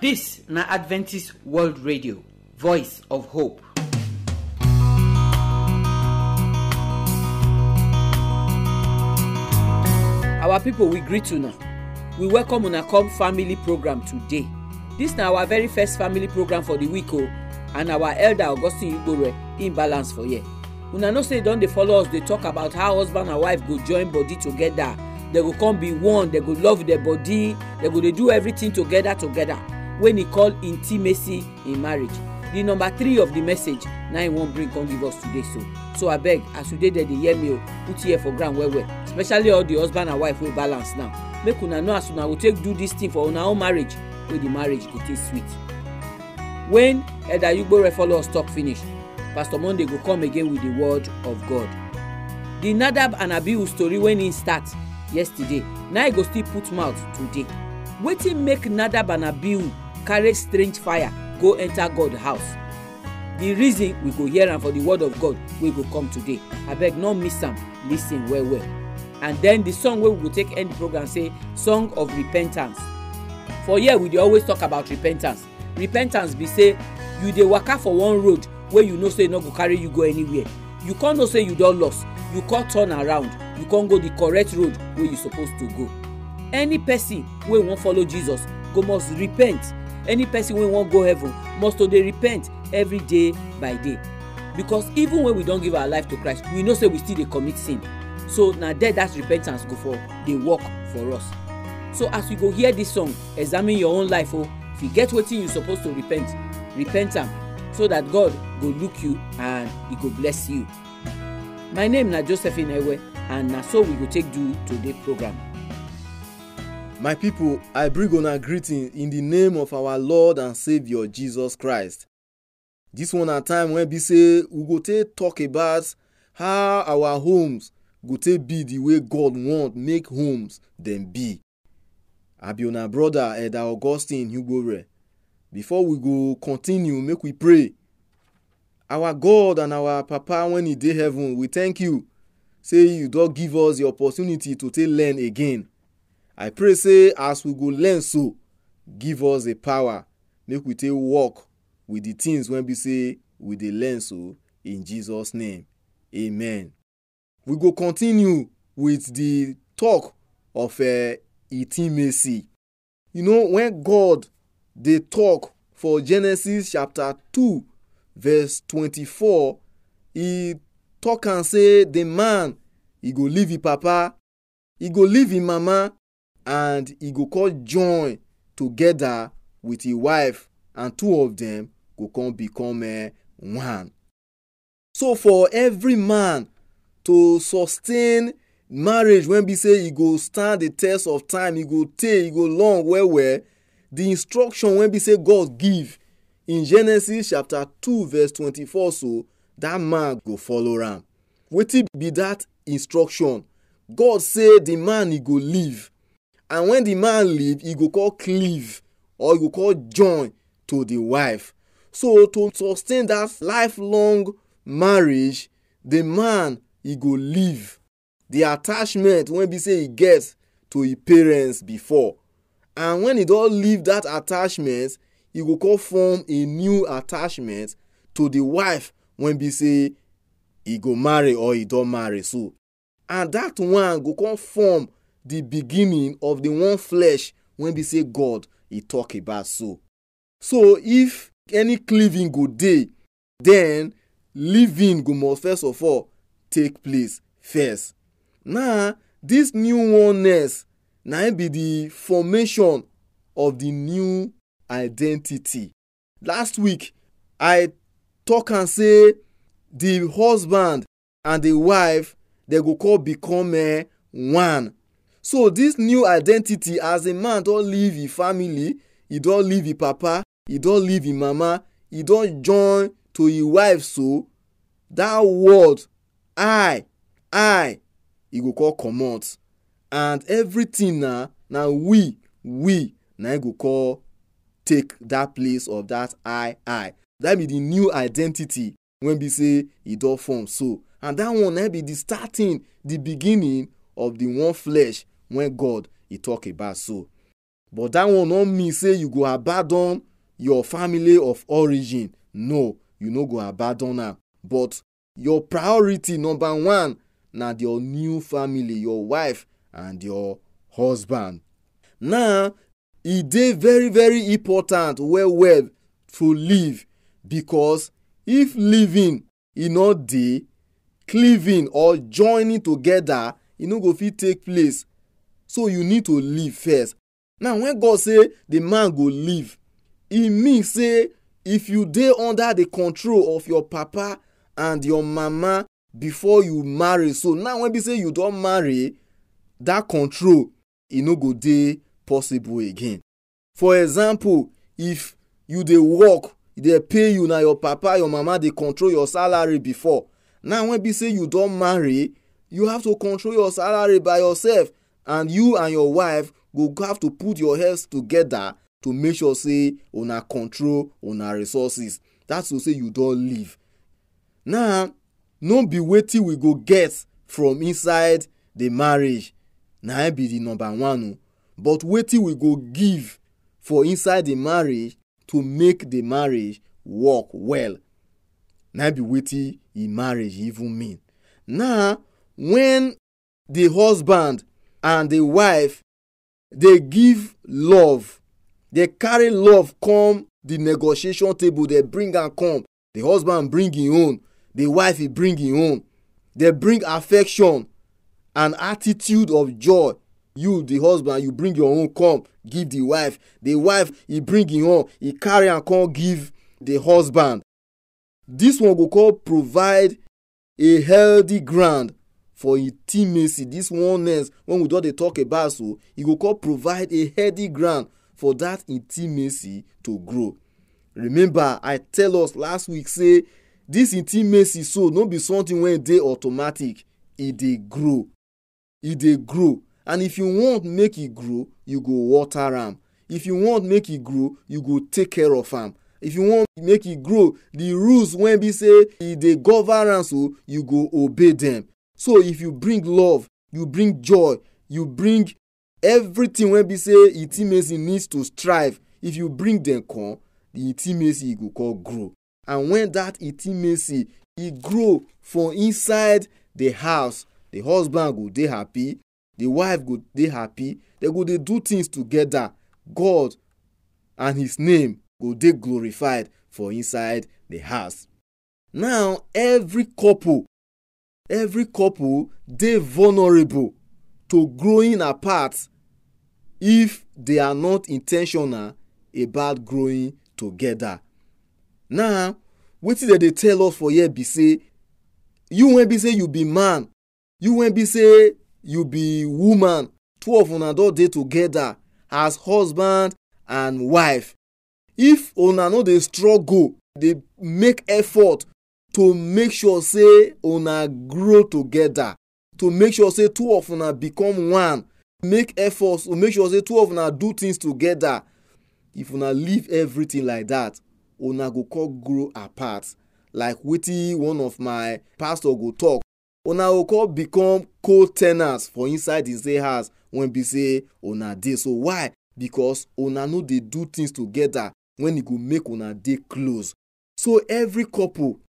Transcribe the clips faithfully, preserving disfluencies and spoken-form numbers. This na Adventist World Radio, Voice of Hope. Our people, we greet you now. We welcome Una Come family program today. This na our very first family program for the week, oh, and our elder Augustine Ugore in balance for here. Una no say don dey follow us, they talk about how husband and wife go join body together. They go come be one, they go love their body, they go they do everything together together. When he call intimacy in marriage, the number three of the message now he won't bring come give us today. So, so I beg as you did the hear me put here for ground well well, especially all the husband and wife will balance now. Make una know as una will take do this thing for una own marriage, where the marriage go taste sweet. When Elder Ugore follow us talk finish, Pastor Monday go come again with the word of God. The Nadab and Abihu story when he starts yesterday, now he go still put mouth today. Wetin make Nadab and Abihu carry strange fire go enter God's house? The reason we go hear am for the word of God we go come today. I beg no miss am, listen well well. And then the song wey we go take end the program say song of repentance. For here we dey always talk about repentance. Repentance be say you dey waka for one road where you know say no go carry you go anywhere. You can't know say you don lost. You can't turn around. You can't go the correct road where you're supposed to go. Any person who won't follow Jesus go must repent. Any person who won't go heaven must today repent every day by day. Because even when we don't give our life to Christ, we know say we still they commit sin. So now that that's repentance go for, they work for us. So as you go hear this song, examine your own life. Oh, if you get what you're supposed to repent, repent am, so that God go look you and He go bless you. My name na Josephine Ewe, and na so we go take do today program. My people, I bring on a greeting in the name of our Lord and Savior Jesus Christ. This one a time when we say we go take talk about how our homes go take be the way God want make homes then be. I be una brother Elder Augustine Hugure. Before we go continue, make we pray. Our God and our Papa, when He dey heaven, we thank You. Say You don't give us the opportunity to take learn again. I pray say as we go learn so, give us the power. Make we take walk with the things when we say we dey learn so. In Jesus' name, amen. We go continue with the talk of uh, intimacy. You know when God dey talk for Genesis chapter two. Verse twenty-four, He talk and say, the man, he go leave his papa, he go leave his mama, and he go come join together with his wife, and two of them go come become uh, one. So for every man to sustain marriage, when we say he go stand the test of time, he go take, he go long, where where, the instruction when we say God give, in Genesis chapter two verse twenty-four, so that man go follow am. Wetin be that instruction? God say the man he go leave. And when the man leave, he go call cleave or he go call join to the wife. So to sustain that lifelong marriage, the man he go leave the attachment when be say he gets to his parents before. And when he don't leave that attachment, he go come form a new attachment to the wife when be say he go marry or he don't marry so. And that one go come form the beginning of the one flesh when be say God He talk about so. So if any cleaving go dey, then living go must first of all take place first. Now this new oneness now be the formation of the new identity. Last week, I talk and say the husband and the wife, they go call become a one. So this new identity, as a man don't leave his family, he don't leave his papa, he don't leave his mama, he don't join to his wife, so that word, I, I, he go call come out. And everything now, now we, we, now he go call take that place of that I, I. That be the new identity when we say it all form so. And that one that be the starting, the beginning of the one flesh when God He talk about so. But that one no mean say you go abandon your family of origin. No, you no go abandon am. But your priority number one na your new family, your wife and your husband. Now, it is very, very important well, well to live, because if living in all day, cleaving or joining together, you no go fit take place. So you need to live first. Now, when God say the man go live, it means say if you dey under the control of your papa and your mama before you marry. So now when we say you don't marry, that control it no go dey possible again. For example, if you dey work, they pay you now, your papa, your mama, they control your salary before. Now when we say you don't marry, you have to control your salary by yourself, and you and your wife will have to put your heads together to make sure say on our control, on our resources. That's to say you don't live. Now, no be wetin we go get from inside the marriage. Na be the number one. But wetin we go give for inside the marriage to make the marriage work well. Na be wetin in marriage even mean. Now, when the husband and the wife, they give love, they carry love come the negotiation table, they bring and come. The husband bring his own, the wife he bring his own. They bring affection and attitude of joy. You, the husband, you bring your own, come, give the wife. The wife, he bring his own, he carry and come, give the husband. This one go call provide a healthy ground for intimacy. This oneness, when we do they talk about so, it go call provide a healthy ground for that intimacy to grow. Remember, I tell us last week, say, this intimacy so, don't be something when they automatic. It they grow. It they grow. And if you want make it grow, you go water am. If you want make it grow, you go take care of am. If you want make it grow, the rules when we say the governance, so you go obey them. So if you bring love, you bring joy, you bring everything when we say intimacy needs to strive. If you bring them come, the intimacy go call grow. And when that intimacy it grow from inside the house, the husband go dey happy, the wife go dey happy. They go dey do things together. God and His name go dey glorified for inside the house. Now, every couple, every couple, dey vulnerable to growing apart if they are not intentional about growing together. Now, wetin dem dey tell us for here be say, you when be say you be man, you when be say you be woman, two of una don dey together as husband and wife. If una no dey struggle, they make effort to make sure say una grow together, to make sure say two of una become one, make efforts to make sure say two of una do things together. If una leave everything like that, una go come grow apart. Like wetin one of my pastor go talk, una go come become co-tenants for inside the same house when be say una dey. So why? Because una no dey do things together when e go make una dey close. So every couple,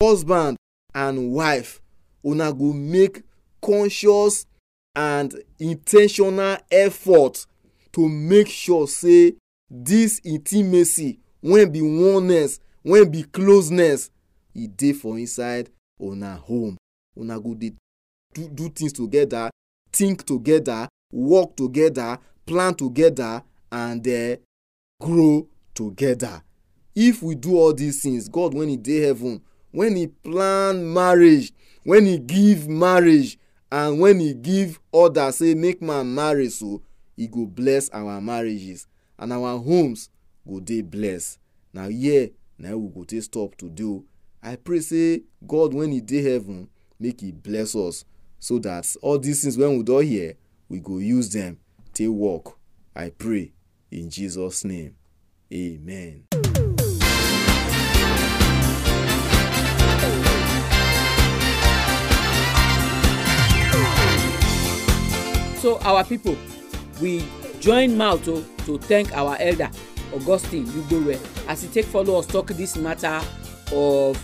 husband and wife, una go make conscious and intentional effort to make sure say this intimacy when be oneness, when be closeness, e dey for inside una home. Una go dey do, do things together, think together, work together, plan together, and uh, grow together. If we do all these things, God, when He dey heaven, when He plan marriage, when He give marriage, and when He give order, say make man marry, so He go bless our marriages and our homes go dey bless. Now yeah, now we go take stop to do. I pray say God, when He dey heaven, make He bless us, so that all these things when we do here, we go use them to walk. I pray in Jesus' name. Amen. So our people, we join mouth to, to thank our elder Augustine Ugore as he take follow us talk this matter of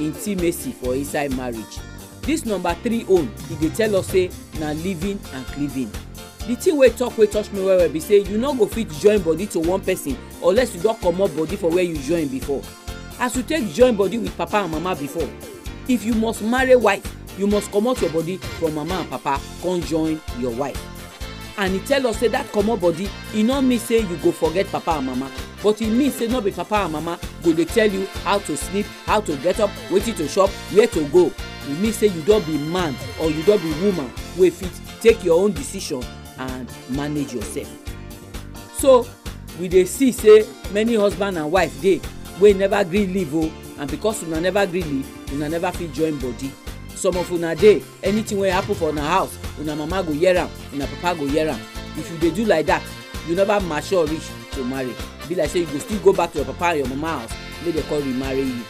intimacy for inside marriage. This number three own, e dey tell us say na living and cleaving. The thing wey talk wey touch me well well be say you no go fit join body to one person unless you don comot body for where you join before. As you take join body with papa and mama before, if you must marry wife, you must comot your body from mama and papa come join your wife. And e tell us say that comot body e no mean say you go forget papa and mama, but e mean say no be papa and mama go dey tell you how to sleep, how to get up, wetin to chop, where to go. E mean say you don be man or you don be woman wey fit take your own decision and manage yourself. So we dey see say many husband and wife dey wey never gree live o, and because una never gree live, una never fit join body. Some of una dey, anything wey happen for una house, una mama go hear am, una papa go hear am. If you dey do like that, you never mature reach to marry. Be like say you go still go back to your papa and your mama house make dem come remarry you.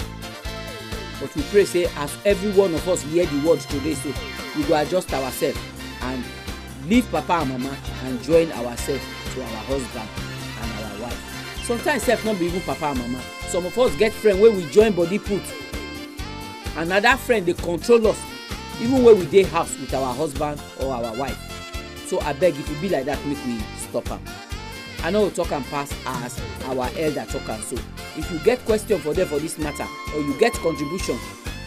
But we pray say as every one of us hear the word today, so we go adjust ourselves and leave papa and mama and join ourselves to our husband and our wife. Sometimes sef no be even papa and mama. Some of us get friend wey we join body put. Another friend dey control us even when we dey house with our husband or our wife. So abeg, if you be like that, make we stop am. I no go talk am pass as our elder talk am so. If you get question for them for this matter, or you get contribution,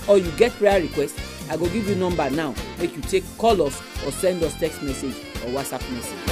or you get prayer request, I go give you number now make you take call us or send us text message or WhatsApp message.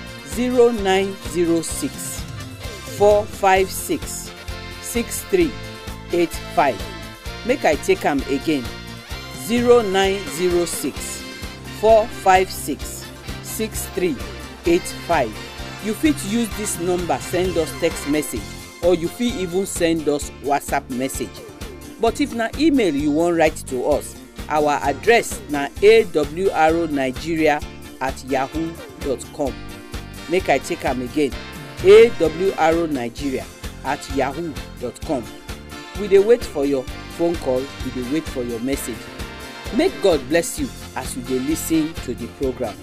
zero nine zero six, four five six, six three eight five. Make I take am again. zero nine zero six, four five six, six three eight five. You fit use this number, send us text message, or you fit even send us WhatsApp message. But if na email you wan write to us, our address na awronigeria at yahoo dot com. Make I take am again, awronigeria at yahoo dot com. We dey wait for your phone call, we dey wait for your message. Make God bless you as you dey listen to the program.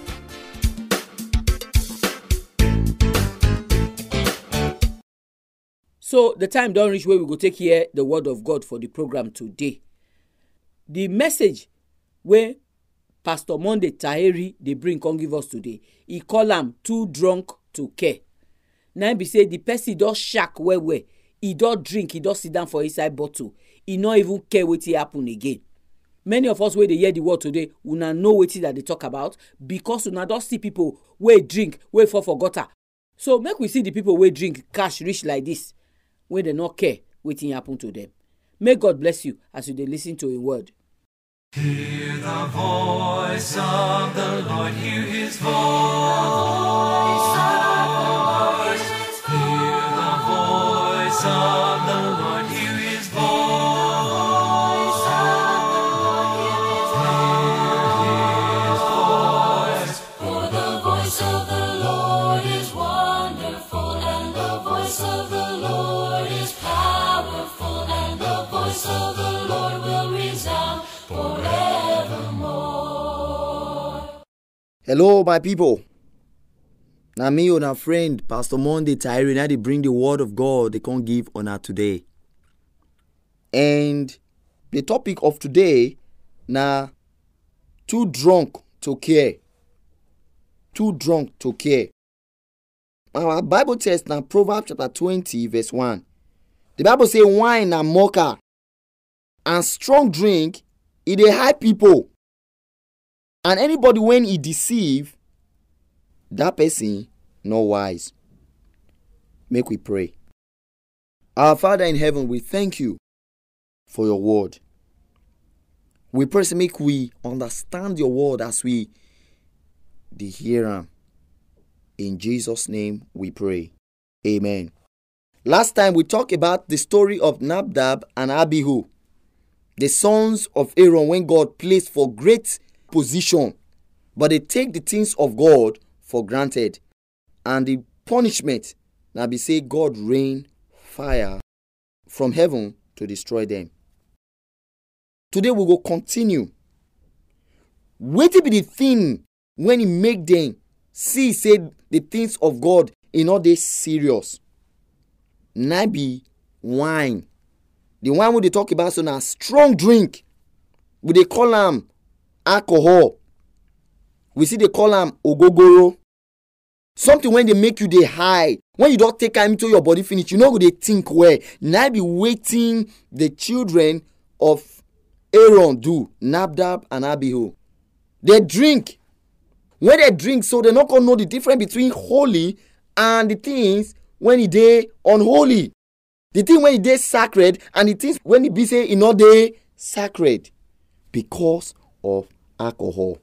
So the time don reach where we go take hear the word of God for the program today. The message wey Pastor Monday Tairi dey bring come give us today, he call am too drunk to care. Now be say the person don shack well well. He don drink, he don sit down for inside bottle. He no even care wetin happen again. Many of us wey dey hear the word today, una know wetin that they talk about because una don see people wey drink, wey fall for gutter. So make we see the people wey drink cash rich like this, wey dey no care wetin happen to them. May God bless you as you dey listen to a word. Hear the voice of the Lord, hear his voice. Hear the voice of the Lord, hear his voice. Hear his voice, for the voice of the Lord is wonderful, and the voice of the Lord is powerful, and the voice of the Lord will resound forevermore. Hello, my people. Na me and our friend, Pastor Monday Tairi, now they bring the word of God they can't give on her today. And the topic of today, na too drunk to care. Too drunk to care. Our Bible text na Proverbs chapter twenty, verse one. The Bible says, wine and mocha and strong drink, he dey hide people, and anybody when he deceive, that person no wise. Make we pray. Our Father in heaven, we thank you for your word. We pray say make we understand your word as we dey hear am. In Jesus' name we pray. Amen. Last time we talked about the story of Nadab and Abihu, the sons of Aaron, when God placed for great position, but they take the things of God for granted. And the punishment, now be say God rained fire from heaven to destroy them. Today we will continue. What be the thing when he make them see said the things of God in all this serious? Now be wine. The wine we they talk about so now strong drink. We they call them alcohol. We see they call them ogogoro. Something when they make you they high. When you don't take time into your body finish, you know they think well. Now be waiting the children of Aaron do, Nadab and Abihu. They drink. When they drink, so they're not going to know the difference between holy and the things when it they unholy. The thing when it they sacred and the things when it be say in all day sacred because of alcohol.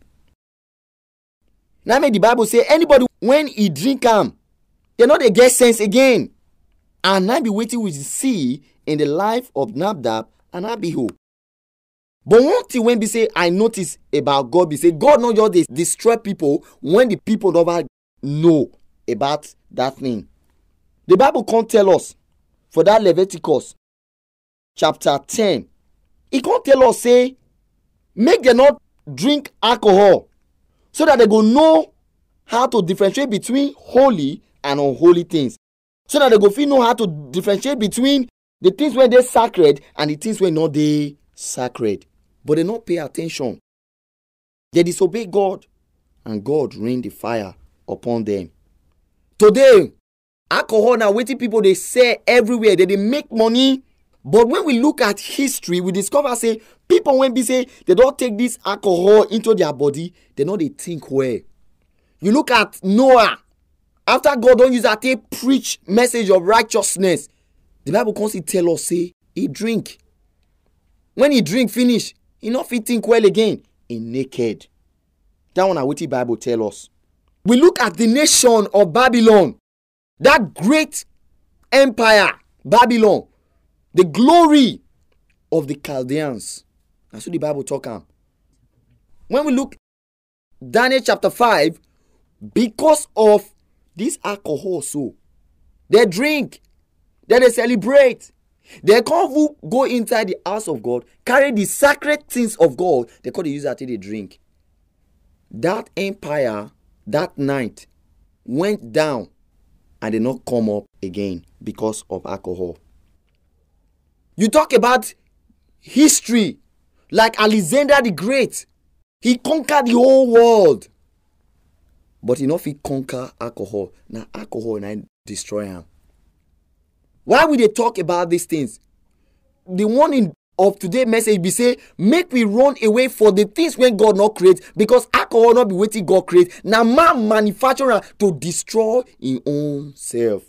Now may the Bible say anybody when he drink am, they know they get sense again. And now be waiting we see in the life of Nadab and Abihu. But one thing when we say I notice about God, we say God not just destroy people when the people don't know about that thing. The Bible can't tell us for that Leviticus chapter ten. It can't tell us say make them not drink alcohol so that they go know how to differentiate between holy and unholy things. So that they go feel know how to differentiate between the things when they're sacred and the things when not they sacred. But they don't pay attention. They disobey God and God rained the fire upon them. Today, alcohol now waiting people they sell everywhere. They, they make money. But when we look at history, we discover say people when they say they don't take this alcohol into their body, they know they think well. You look at Noah. After God don't use that they preach message of righteousness, the Bible comes tell us say he drink. When he drink finish, he not fit think well again. He naked. That one our witty Bible tell us. We look at the nation of Babylon. That great empire, Babylon, the glory of the Chaldeans. That's what the Bible talk about. When we look Daniel chapter five, because of this alcohol, so they drink, then they celebrate. They can't go inside the house of God, carry the sacred things of God. They call the user till they drink. That empire, that night, went down. And they not come up again because of alcohol. You talk about history, like Alexander the Great. He conquered the whole world. But enough he conquer alcohol. Now alcohol and I destroy him. Why would they talk about these things? The warning of today's message be say, make we run away for the things when God not create, because alcohol not be waiting God create. Now man manufacturer to destroy his own self.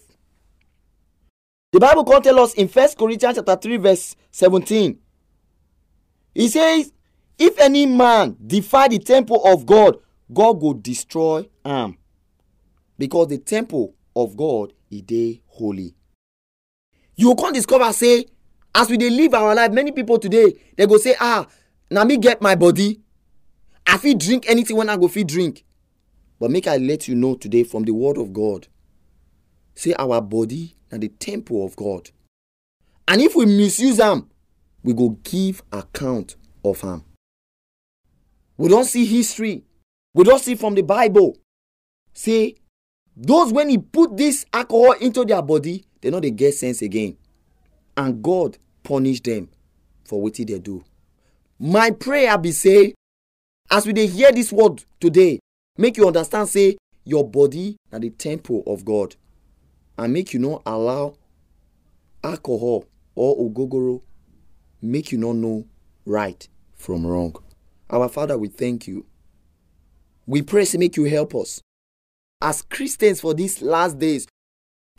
The Bible can tell us in First Corinthians chapter three verse seventeen. It says, if any man defy the temple of God, God will destroy him, because the temple of God is they holy. You can't discover say, as we dey live our life, many people today, they go say, ah, now me get my body. I feel drink anything when I go feel drink. But make I let you know today from the word of God. Say our body and the temple of God. And if we misuse them, we go give account of them. We don't see history. We don't see from the Bible. Say, those when he put this alcohol into their body, they know they get sense again. And God punish them for what they do. My prayer be say, as we dey hear this word today, make you understand say, your body na the temple of God. And make you not allow alcohol or ogogoro, make you not know right from wrong. Our Father, we thank you. We pray to make you help us as Christians for these last days.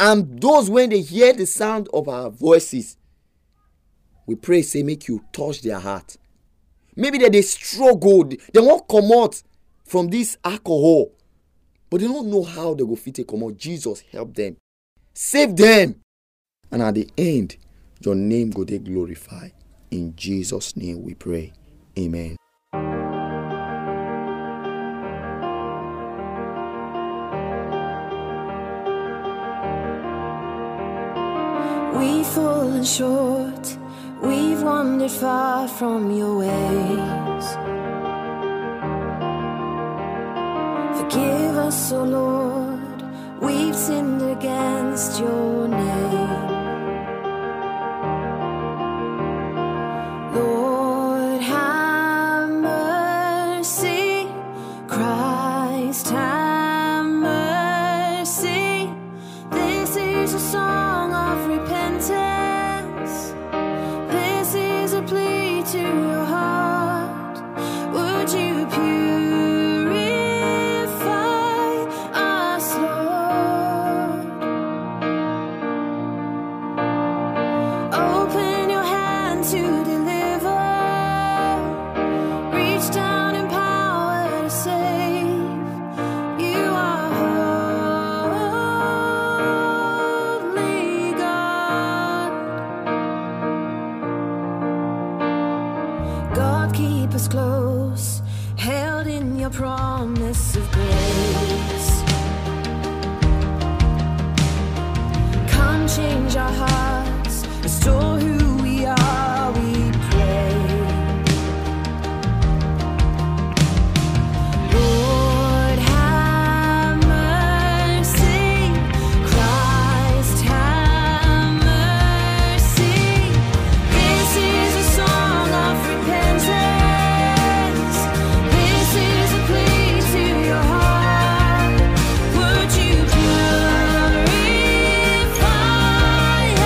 And those when they hear the sound of our voices, we pray, say, make you touch their heart. Maybe that they struggled. They won't come out from this alcohol. But they don't know how they will fit it come out. Jesus help them. Save them. And at the end, your name go they glorify. In Jesus' name we pray. Amen. We've fallen short, we've wandered far from your ways. Forgive us, O Lord, we've sinned against your name. Lord, have mercy, Christ, have mercy. This is a song of repentance. This is a plea to your heart. Would you purify us, Lord? Open your hand to deliver. Reach down in power to save. You are holy, God. God, keep us close, held in your promise of grace. Come change our hearts, restore who we are, we pray. Lord, have mercy, Christ, have mercy. This is a song of repentance. This is a plea to your heart. Would you purify us,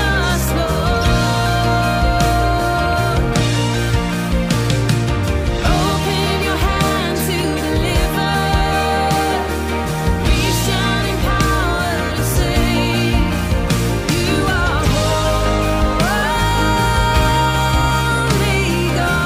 Lord? Open your hand to deliver. Reach down in power to save. You are holy, God.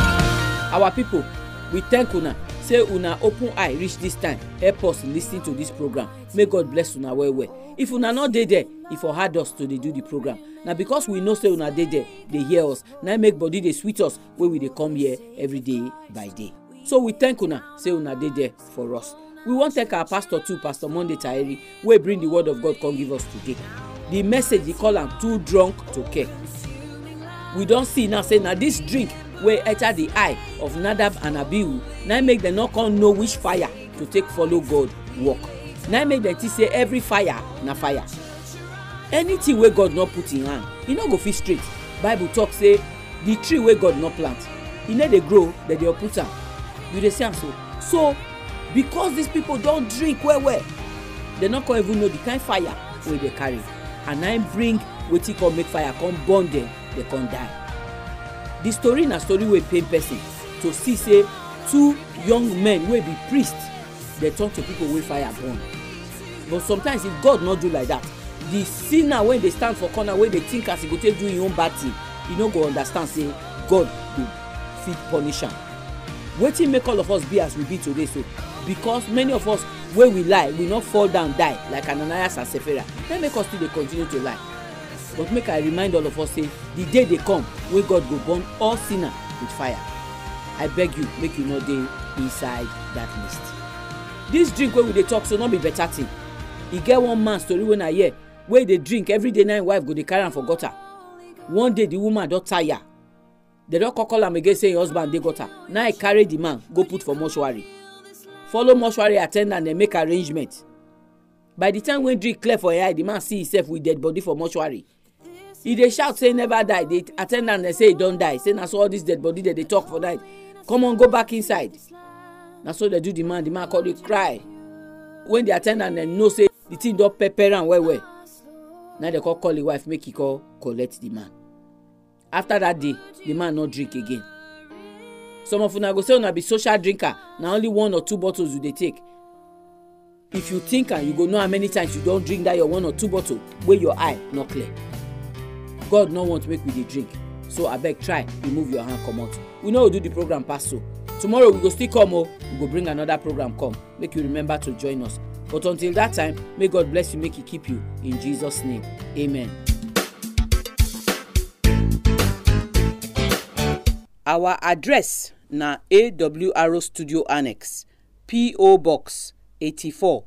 Our people, we thank Una. Say Una open eye reach this time. Help us listen to this program. May God bless Una well well. If Una not dey there, if for hard us to dey do the program. Now because we know say Una dey there, they hear us. Now make body dey sweet us where we dey come here every day by day. So we thank Una. Say Una dey there for us. We want thank our pastor too, Pastor Monday Tairi, wey bring the word of God come give us today. The message he call am too drunk to care. We don't see now say now this drink wey enter the eye of Nadab and Abihu, now make them not come know which fire to take follow God walk. Now make them think say every fire na fire. Anything wey God not put in hand, he no go fit straight. Bible talk say the tree wey God not plant, he no dey grow, that they put am. You dey see am so. So because these people don't drink well well, they not come even know the kind fire wey they carry. And I bring wetin come make fire come burn them, they come die. The story na story wey pain person to see say two young men wey be priests, they turn to people wey fire burn. But sometimes if God not do like that, the sinner when they stand for corner, when they think as he go take do his own bad thing, he no go understand say God go fit punish am. Wetin make all of us be as we be today so? Because many of us when we lie, we not fall down die like Ananias and Sapphira. That make us still dey continue to lie. But make I remind all of us say the day they come where God go burn all sinners with fire. I beg you, make you no dey inside that list. This drink where we dey talk so not be better thing. E get one man story when I hear where they drink every day. Nine wife go dey carry am for gutter. One day the woman don tire. They don call am again say husband dey gutter. Now I carry the man go put for mortuary. Follow mortuary attendant and make arrangement. By the time when drink clear for her eye, the man see himself with dead body for mortuary. He dey shout say never die. The attendant they say he don't die. Say na so all this dead body that they talk for night. Come on, go back inside. Na so they do the man. The man call, they cry. When the attendant they know say the thing don pepper am well well. Now they call call the wife make he call collect the man. After that day, the man no drink again. Some of una go say una be social drinker. Na only one or two bottles you dey take. If you think and you go know how many times you don't drink that your one or two bottle, where your eye not clear. God no want to make we dey drink. So I beg try, remove your hand, come out. We know we do the program pass so. Tomorrow we go still come, oh, we go bring another program come. Make you remember to join us. But until that time, may God bless you, make He keep you. In Jesus' name, amen. Our address na A W R O Studio Annex, P O Box eighty-four,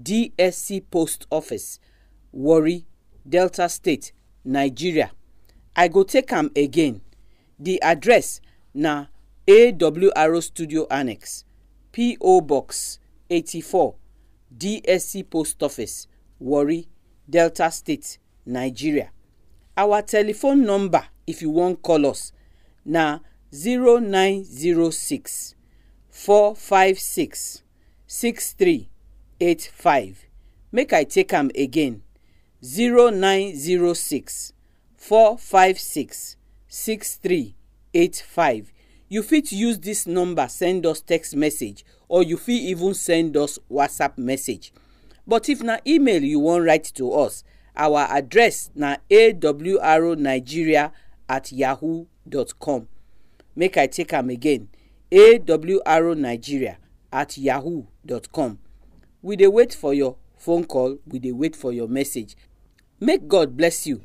D S C Post Office, Warri, Delta State, Nigeria. I go take am again. The address na A W R O Studio Annex, P O Box eighty-four, D S C Post Office, Warri, Delta State, Nigeria. Our telephone number, if you wan call us, na zero nine zero six, four five six, six three eight five. Make I take am again. zero nine zero six, four five six, six three eight five. You fit use this number, send us text message, or you fit even send us WhatsApp message. But if na email you wan write to us, our address na awronigeria at yahoo dot com. Make I take am again, awronigeria at yahoo dot com. We dey wait for your phone call, we dey wait for your message. Make God bless you.